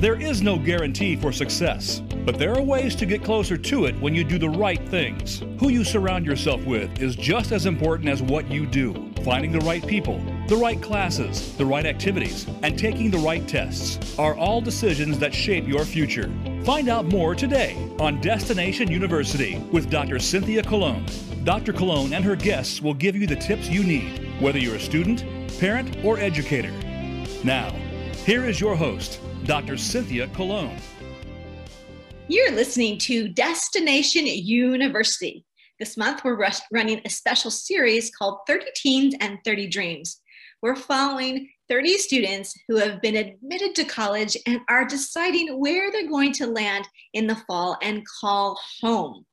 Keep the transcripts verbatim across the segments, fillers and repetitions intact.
There is no guarantee for success, but there are ways to get closer to it when you do the right things. Who you surround yourself with is just as important as what you do. Finding the right people, the right classes, the right activities, and taking the right tests are all decisions that shape your future. Find out more today on Destination University with Doctor Cynthia Colon. Doctor Colon and her guests will give you the tips you need, whether you're a student, parent, or educator. Now, here is your host, Doctor Cynthia Colon. You're listening to Destination University. This month, we're running a special series called thirty Teens and thirty Dreams. We're following thirty students who have been admitted to college and are deciding where they're going to land in the fall and call home.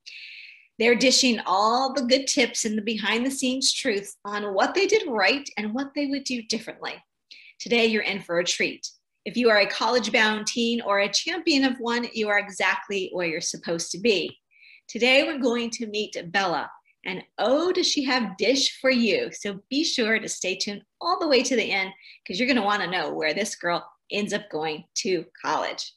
They're dishing all the good tips and the behind-the-scenes truths on what they did right and what they would do differently. Today, you're in for a treat. If you are a college-bound teen or a champion of one, you are exactly where you're supposed to be. Today, we're going to meet Bella, and oh, does she have dish for you. So be sure to stay tuned all the way to the end, because you're going to want to know where this girl ends up going to college.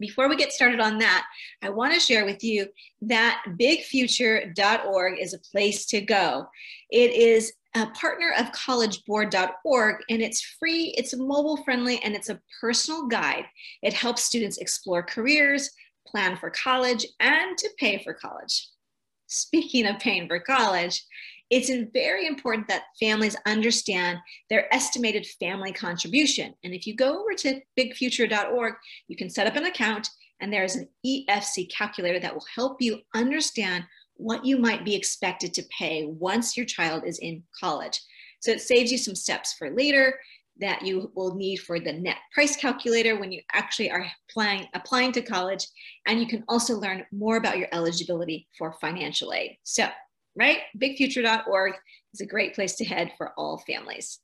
Before we get started on that, I want to share with you that Big Future dot org is a place to go. It is a partner of College Board dot org, and it's free, it's mobile friendly, and it's a personal guide. It helps students explore careers, plan for college, and to pay for college. Speaking of paying for college, it's very important that families understand their estimated family contribution. And if you go over to Big Future dot org, you can set up an account, and there's an E F C calculator that will help you understand what you might be expected to pay once your child is in college. So it saves you some steps for later that you will need for the net price calculator when you actually are applying, applying to college. And you can also learn more about your eligibility for financial aid. So, right, Big Future dot org is a great place to head for all families.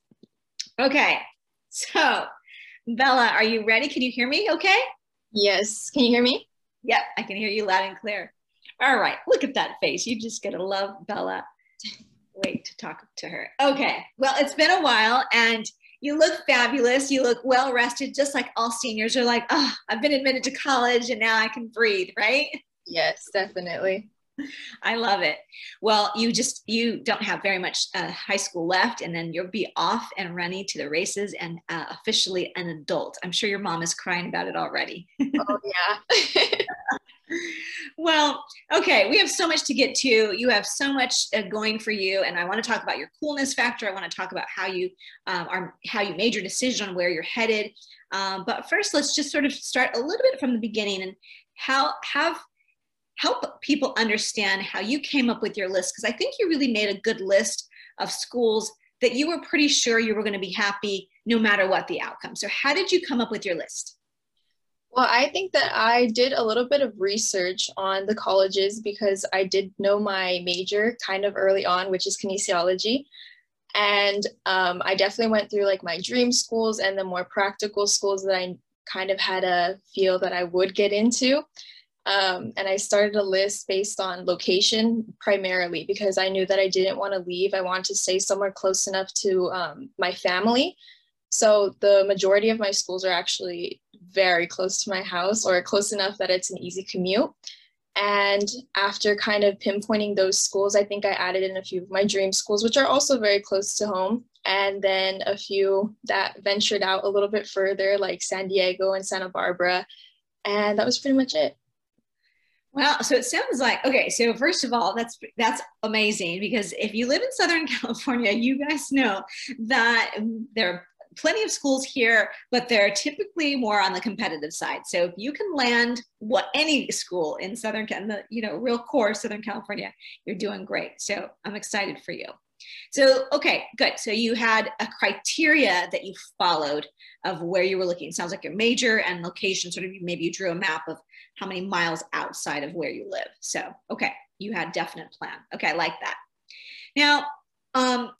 Okay, so Bella, are you ready? Can you hear me okay? Yes, can you hear me? Yep, I can hear you loud and clear. All right, look at that face. You're just gonna love Bella. Wait to talk to her. Okay, well, it's been a while and you look fabulous. You look well-rested, just like all seniors are like, oh, I've been admitted to college and now I can breathe, right? Yes, definitely. I love it. Well, you just, you don't have very much uh, high school left, and then you'll be off and running to the races and uh, officially an adult. I'm sure your mom is crying about it already. Oh, yeah. Well, okay, we have so much to get to. You have so much uh, going for you, and I want to talk about your coolness factor. I want to talk about how you um, are, how you made your decision on where you're headed. Um, but first, let's just sort of start a little bit from the beginning and how have help people understand how you came up with your list, because I think you really made a good list of schools that you were pretty sure you were going to be happy no matter what the outcome. So how did you come up with your list? Well, I think that I did a little bit of research on the colleges because I did know my major kind of early on, which is kinesiology. And um, I definitely went through like my dream schools and the more practical schools that I kind of had a feel that I would get into. Um, and I started a list based on location primarily because I knew that I didn't want to leave. I wanted to stay somewhere close enough to um, my family. So the majority of my schools are actually very close to my house or close enough that it's an easy commute. And after kind of pinpointing those schools, I think I added in a few of my dream schools, which are also very close to home. And then a few that ventured out a little bit further, like San Diego and Santa Barbara. And that was pretty much it. Well, so it sounds like, okay, so first of all, that's that's amazing, because if you live in Southern California, you guys know that there are plenty of schools here, but they're typically more on the competitive side. So if you can land what any school in Southern, in the, you know, real core Southern California, you're doing great. So I'm excited for you. So, okay, good. So you had a criteria that you followed of where you were looking. It sounds like your major and location, sort of, maybe you drew a map of how many miles outside of where you live. So, okay, you had definite plan. Okay, I like that. Now, um,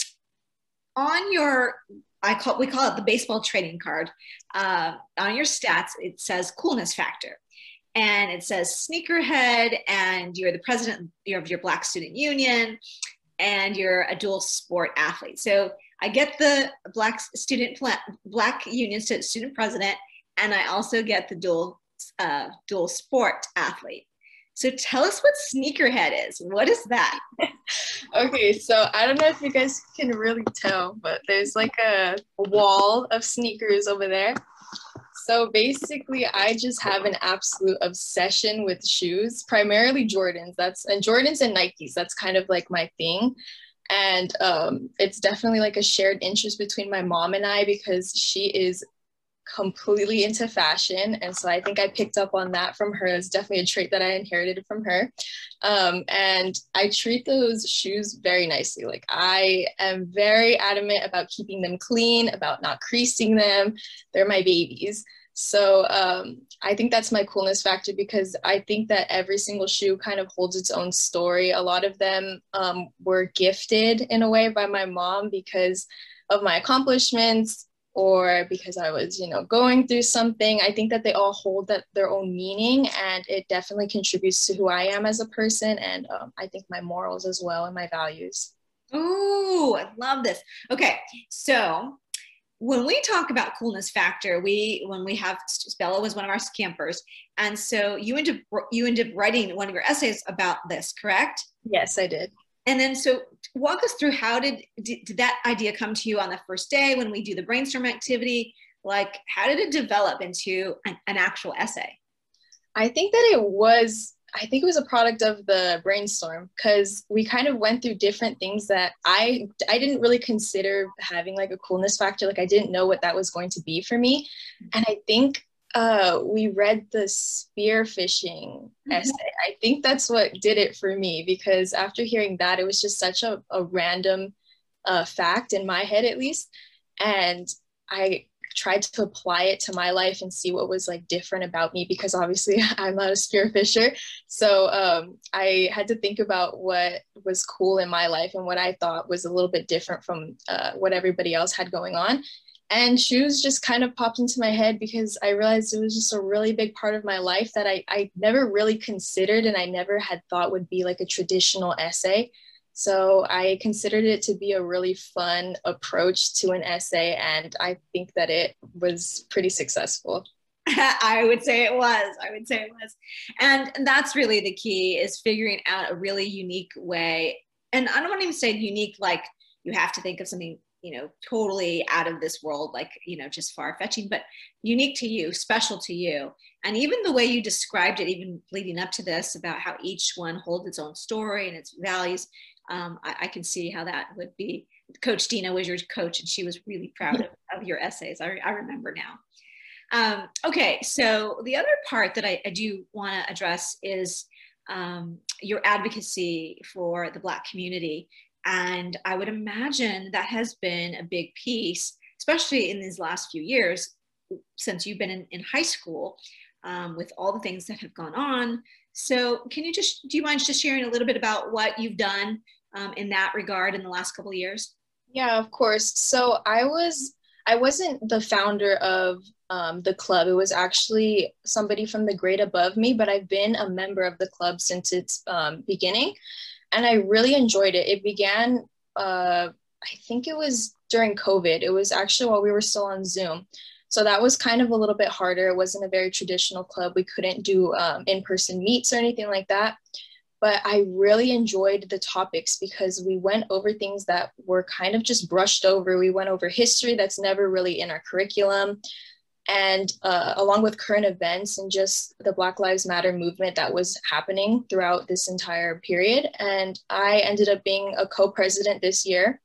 on your, I call, we call it the baseball trading card. Uh, on your stats, it says coolness factor. And it says sneakerhead, and you're the president of your Black Student Union, and you're a dual sport athlete. So I get the Black student, Black Union student president, and I also get the dual uh, dual sport athlete. So tell us what sneakerhead is. What is that? Okay, so I don't know if you guys can really tell, but there's like a wall of sneakers over there. So basically, I just have an absolute obsession with shoes, primarily Jordans. That's and Jordans and Nikes. That's kind of like my thing. And um, it's definitely like a shared interest between my mom and I, because she is completely into fashion, and so I think I picked up on that from her. It's definitely a trait that I inherited from her, um, and I treat those shoes very nicely. Like, I am very adamant about keeping them clean, about not creasing them. They're my babies. So um, I think that's my coolness factor, because I think that every single shoe kind of holds its own story. A lot of them um, were gifted in a way by my mom because of my accomplishments, or because I was, you know, going through something. I think that they all hold that their own meaning, and it definitely contributes to who I am as a person, and um, I think my morals as well, and my values. Ooh, I love this. Okay, so when we talk about coolness factor, we when we have Bella was one of our campers, and so you ended up, you ended up writing one of your essays about this, correct? Yes, I did. And then, so walk us through, how did, did, did that idea come to you on the first day when we do the brainstorm activity? Like, how did it develop into an, an actual essay? I think that it was, I think it was a product of the brainstorm, because we kind of went through different things that I, I didn't really consider having like a coolness factor. Like, I didn't know what that was going to be for me. And I think Uh, we read the spearfishing essay. I think that's what did it for me, because after hearing that, it was just such a, a random uh, fact in my head, at least. And I tried to apply it to my life and see what was like different about me, because obviously I'm not a spearfisher. So um, I had to think about what was cool in my life and what I thought was a little bit different from uh, what everybody else had going on. And shoes just kind of popped into my head, because I realized it was just a really big part of my life that I, I never really considered, and I never had thought would be like a traditional essay. So I considered it to be a really fun approach to an essay, and I think that it was pretty successful. I would say it was. I would say it was. And that's really the key, is figuring out a really unique way. And I don't want to even say unique, like you have to think of something, you know, totally out of this world, like, you know, just far-fetching, but unique to you, special to you. And even the way you described it, even leading up to this, about how each one holds its own story and its values, um, I, I can see how that would be. Coach Dina was your coach, and she was really proud of, of your essays. I, I remember now. Um, okay, so the other part that I, I do want to address is um, your advocacy for the Black community. And I would imagine that has been a big piece, especially in these last few years, since you've been in, in high school, um, with all the things that have gone on. So can you just, do you mind just sharing a little bit about what you've done um, in that regard in the last couple of years? Yeah, of course. So I was, I wasn't the founder of um, the club. It was actually somebody from the grade above me, but I've been a member of the club since its um, beginning. And I really enjoyed it. It began, uh, I think it was during COVID. It was actually while we were still on Zoom. So that was kind of a little bit harder. It wasn't a very traditional club. We couldn't do um, in-person meets or anything like that. But I really enjoyed the topics, because we went over things that were kind of just brushed over. We went over history that's never really in our curriculum, and uh, along with current events and just the Black Lives Matter movement that was happening throughout this entire period. And I ended up being a co-president this year,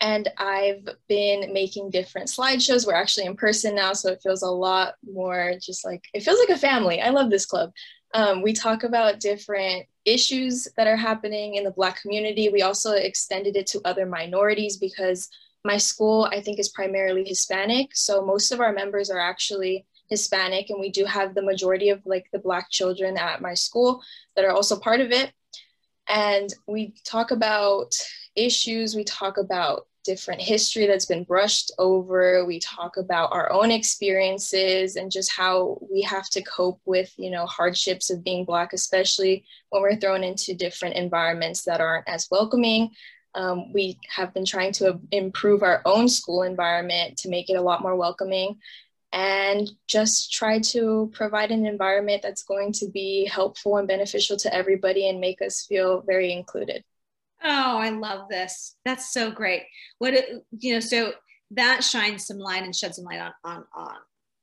and I've been making different slideshows. We're actually in person now, so it feels a lot more just like, it feels like a family. I love this club. Um, we talk about different issues that are happening in the Black community. We also extended it to other minorities, because my school, I think, is primarily Hispanic, so most of our members are actually Hispanic, and we do have the majority of like the Black children at my school that are also part of it. And we talk about issues, we talk about different history that's been brushed over, we talk about our own experiences and just how we have to cope with, you know, hardships of being Black, especially when we're thrown into different environments that aren't as welcoming. Um, we have been trying to improve our own school environment to make it a lot more welcoming. and just try to provide an environment that's going to be helpful and beneficial to everybody and make us feel very included. Oh, I love this. That's so great. What, you know, so that shines some light and sheds some light on, on, on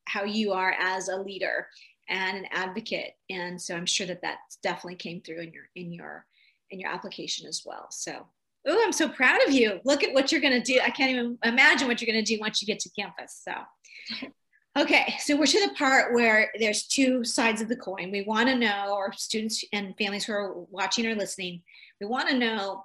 how you are as a leader and an advocate. And so I'm sure that that definitely came through in your, in your, in your application as well. So, oh, I'm so proud of you. Look at what you're going to do. I can't even imagine what you're going to do once you get to campus. So, okay. So we're to the part where there's two sides of the coin. We want to know, our students and families who are watching or listening, we want to know,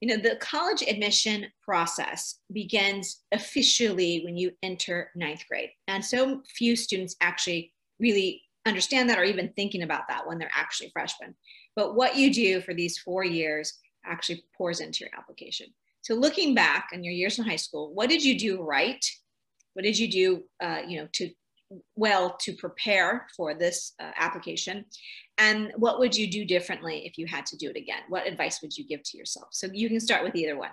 you know, the college admission process begins officially when you enter ninth grade. And so few students actually really understand that or even thinking about that when they're actually freshmen. But what you do for these four years actually pours into your application. So looking back on your years in high school, what did you do right? What did you do, uh, you know, to well to prepare for this uh, application? And what would you do differently if you had to do it again? What advice would you give to yourself? So you can start with either one.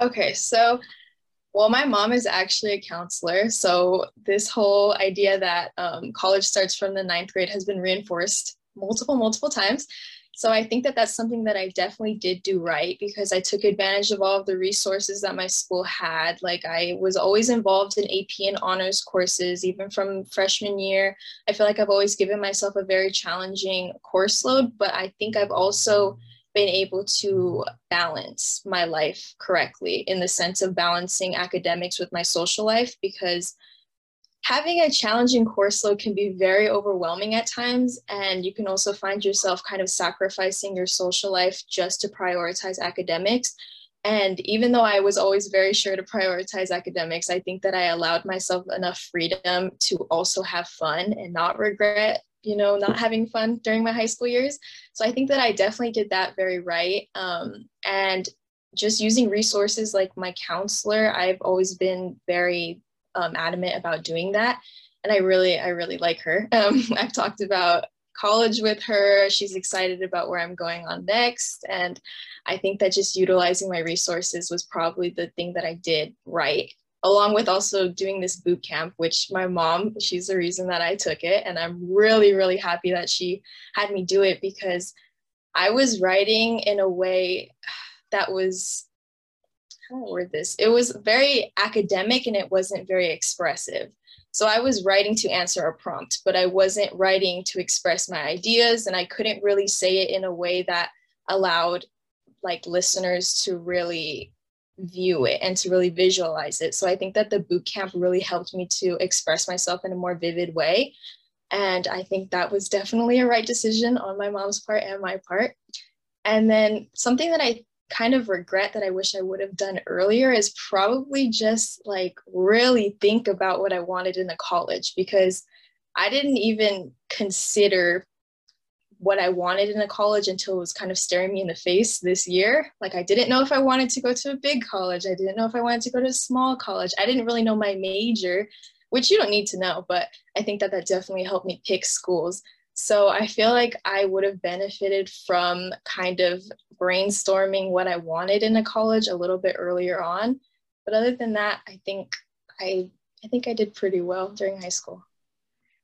Okay, so, well, my mom is actually a counselor. So this whole idea that um, college starts from the ninth grade has been reinforced multiple, multiple times. So I think that that's something that I definitely did do right, because I took advantage of all of the resources that my school had. Like, I was always involved in A P and honors courses, even from freshman year. I feel like I've always given myself a very challenging course load, but I think I've also been able to balance my life correctly in the sense of balancing academics with my social life, because having a challenging course load can be very overwhelming at times, and you can also find yourself kind of sacrificing your social life just to prioritize academics. And even though I was always very sure to prioritize academics, I think that I allowed myself enough freedom to also have fun and not regret, you know, not having fun during my high school years. So I think that I definitely did that very right. Um, and just using resources like my counselor, I've always been very Um, adamant about doing that, and I really I really like her. um, I've talked about college with her. She's excited about where I'm going on next, and I think that just utilizing my resources was probably the thing that I did right, along with also doing this boot camp, which my mom, she's the reason that I took it, and I'm really really happy that she had me do it, because I was writing in a way that was, word this, it was very academic and it wasn't very expressive. So I was writing to answer a prompt, but I wasn't writing to express my ideas, and I couldn't really say it in a way that allowed like listeners to really view it and to really visualize it. So I think that the boot camp really helped me to express myself in a more vivid way, and I think that was definitely a right decision on my mom's part and my part. And then something that I kind of regret that I wish I would have done earlier is probably just like really think about what I wanted in a college, because I didn't even consider what I wanted in a college until it was kind of staring me in the face this year. Like, I didn't know if I wanted to go to a big college. I didn't know if I wanted to go to a small college. I didn't really know my major, which you don't need to know, but I think that that definitely helped me pick schools. So I feel like I would have benefited from kind of brainstorming what I wanted in a college a little bit earlier on. But other than that, I think I, I think I did pretty well during high school.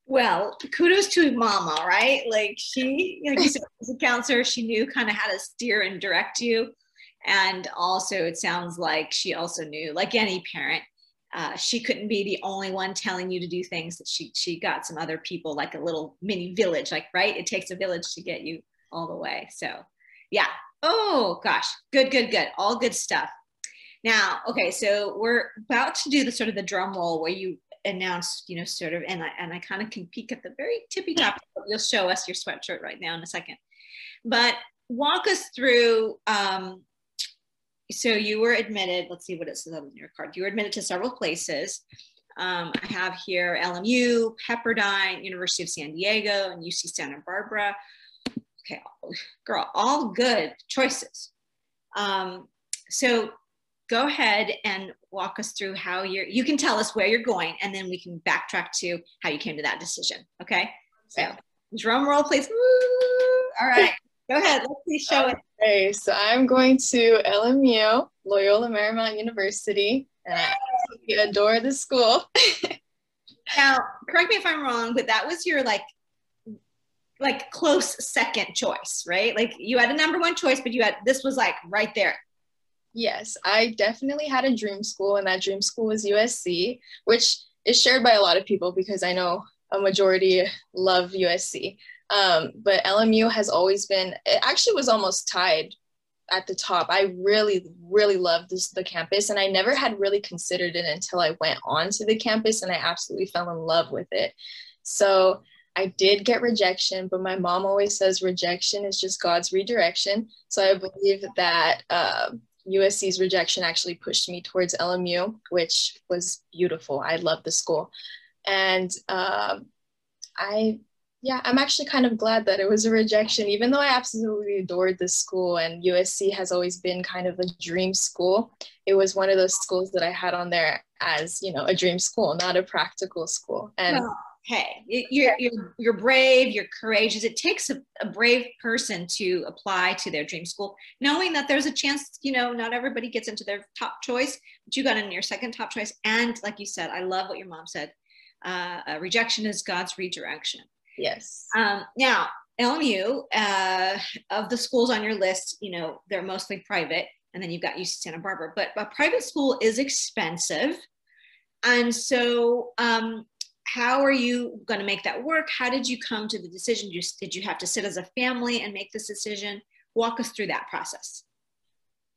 Well, kudos to mama, right? Like, she, like you said, as a counselor, she knew kind of how to steer and direct you. And also, it sounds like she also knew, like any parent, Uh, she couldn't be the only one telling you to do things. That she she got some other people, like a little mini village, like, right? It takes a village to get you all the way. So yeah. Oh gosh. Good, good, good. All good stuff. Now, okay. So we're about to do the sort of the drum roll where you announce, you know, sort of, and I, and I kind of can peek at the very tippy top. You'll show us your sweatshirt right now in a second, but walk us through, um, so you were admitted, let's see what it says on your card. You were admitted to several places. Um, I have here L M U, Pepperdine, University of San Diego, and U C Santa Barbara. Okay, girl, all good choices. Um, so go ahead and walk us through how you're, you can tell us where you're going, and then we can backtrack to how you came to that decision, okay? So drum roll, please. Woo! All right. Go ahead, let's see, show it. Okay, so I'm going to L M U, Loyola Marymount University, and I absolutely adore the school. Now, correct me if I'm wrong, but that was your like, like close second choice, right? Like you had a number one choice, but you had, this was like right there. Yes, I definitely had a dream school, and that dream school was U S C, which is shared by a lot of people because I know a majority love U S C. Um, but L M U has always been, it actually was almost tied at the top. I really, really loved this, the campus, and I never had really considered it until I went on to the campus and I absolutely fell in love with it. So I did get rejection, but my mom always says rejection is just God's redirection. So I believe that uh, U S C's rejection actually pushed me towards L M U, which was beautiful. I loved the school. And uh, I... Yeah, I'm actually kind of glad that it was a rejection, even though I absolutely adored this school, and U S C has always been kind of a dream school. It was one of those schools that I had on there as, you know, a dream school, not a practical school. And well, hey, you're, you're, you're brave, you're courageous. It takes a, a brave person to apply to their dream school, knowing that there's a chance, you know, not everybody gets into their top choice, but you got in your second top choice. And like you said, I love what your mom said, uh, a rejection is God's redirection. Yes. Um, now, L M U, uh, of the schools on your list, you know, they're mostly private, and then you've got U C Santa Barbara, but a private school is expensive. And so um, how are you going to make that work? How did you come to the decision? Did you, did you have to sit as a family and make this decision? Walk us through that process.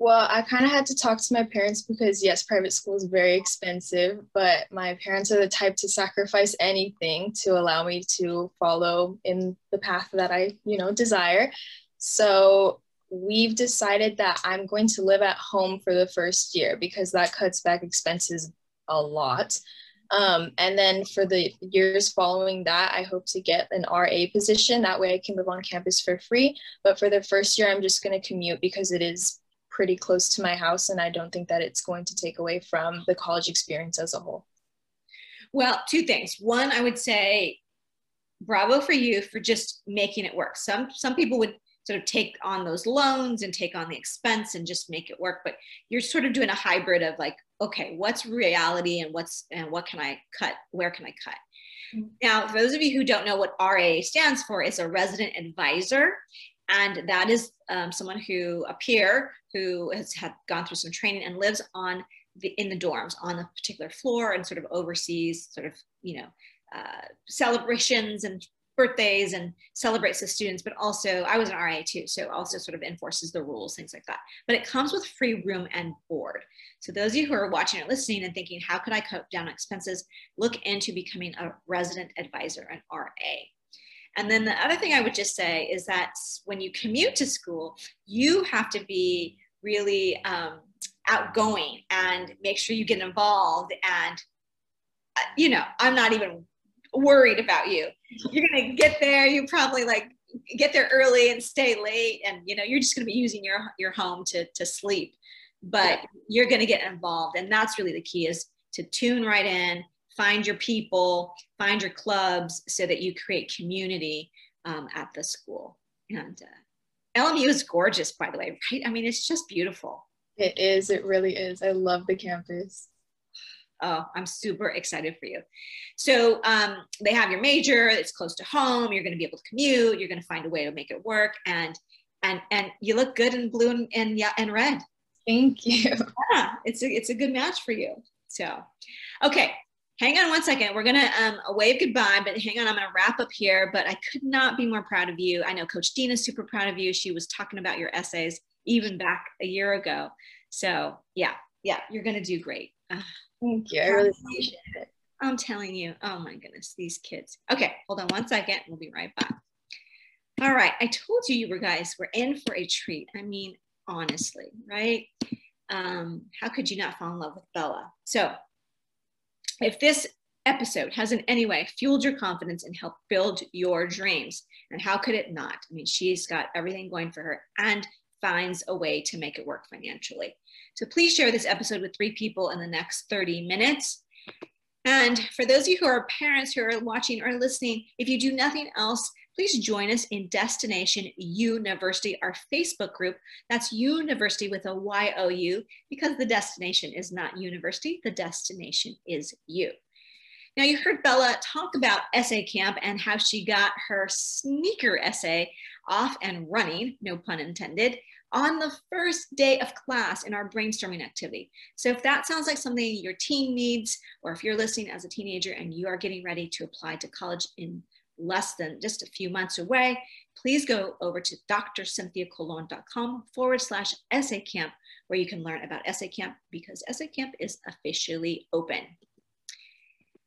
Well, I kind of had to talk to my parents because, yes, private school is very expensive, but my parents are the type to sacrifice anything to allow me to follow in the path that I, you know, desire. So we've decided that I'm going to live at home for the first year because that cuts back expenses a lot. Um, and then for the years following that, I hope to get an R A position. That way I can live on campus for free. But for the first year, I'm just going to commute because it is pretty close to my house, and I don't think that it's going to take away from the college experience as a whole. Well, two things. One, I would say bravo for you for just making it work. Some some people would sort of take on those loans and take on the expense and just make it work, but you're sort of doing a hybrid of like, okay, what's reality and what's and what can I cut? Where can I cut? Mm-hmm. Now, for those of you who don't know what R A stands for, it's a resident advisor. And that is um, someone who, a peer, who has had gone through some training and lives on the, in the dorms on a particular floor and sort of oversees sort of, you know, uh, celebrations and birthdays and celebrates the students, but also, I was an R A too, so also sort of enforces the rules, things like that. But it comes with free room and board. So those of you who are watching and listening and thinking, how could I cut down on expenses, look into becoming a resident advisor, an R A. And then the other thing I would just say is that when you commute to school, you have to be really um, outgoing and make sure you get involved. And, uh, you know, I'm not even worried about you. You're going to get there. You probably like get there early and stay late. And, you know, you're just going to be using your, your home to, to sleep, but you're going to get involved. And that's really the key, is to tune right in. Find your people, find your clubs so that you create community um, at the school. And uh, L M U is gorgeous, by the way, right? I mean, it's just beautiful. It is, it really is. I love the campus. Oh, I'm super excited for you. So um, they have your major, it's close to home, you're gonna be able to commute, you're gonna find a way to make it work. And and and you look good in blue and, and, and red. Thank you. Yeah, it's a, it's a good match for you. So, okay. Hang on one second. We're going to um, wave goodbye, but hang on. I'm going to wrap up here, but I could not be more proud of you. I know Coach Dina is super proud of you. She was talking about your essays even back a year ago. So yeah, yeah, you're going to do great. Uh, Thank you. I really appreciate it. I'm telling you. Oh my goodness, these kids. Okay, hold on one second. We'll be right back. All right. I told you you were guys were in for a treat. I mean, honestly, right? Um, how could you not fall in love with Bella? So if this episode has in any way fueled your confidence and helped build your dreams, and how could it not? I mean, she's got everything going for her and finds a way to make it work financially. So please share this episode with three people in the next thirty minutes. And for those of you who are parents who are watching or listening, if you do nothing else, please join us in Destination University, our Facebook group. That's university with a Y O U, because the destination is not university, the destination is you. Now, you heard Bella talk about essay camp and how she got her sneaker essay off and running, no pun intended, on the first day of class in our brainstorming activity. So if that sounds like something your team needs, or if you're listening as a teenager and you are getting ready to apply to college in less than just a few months away, please go over to drcynthiacolon.com forward slash essay camp, where you can learn about essay camp, because essay camp is officially open.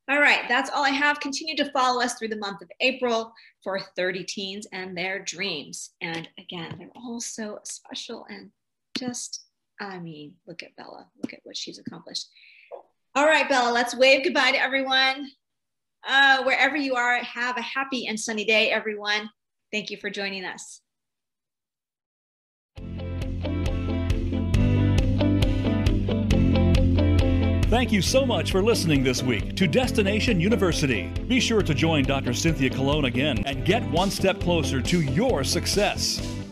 All right, that's all I have. Continue to follow us through the month of April for thirty teens and their dreams. And again, they're all so special and just, I mean, look at Bella. Look at what she's accomplished. All right, Bella, let's wave goodbye to everyone. Uh, wherever you are, have a happy and sunny day, everyone. Thank you for joining us. Thank you so much for listening this week to Destination University. Be sure to join Doctor Cynthia Colon again and get one step closer to your success.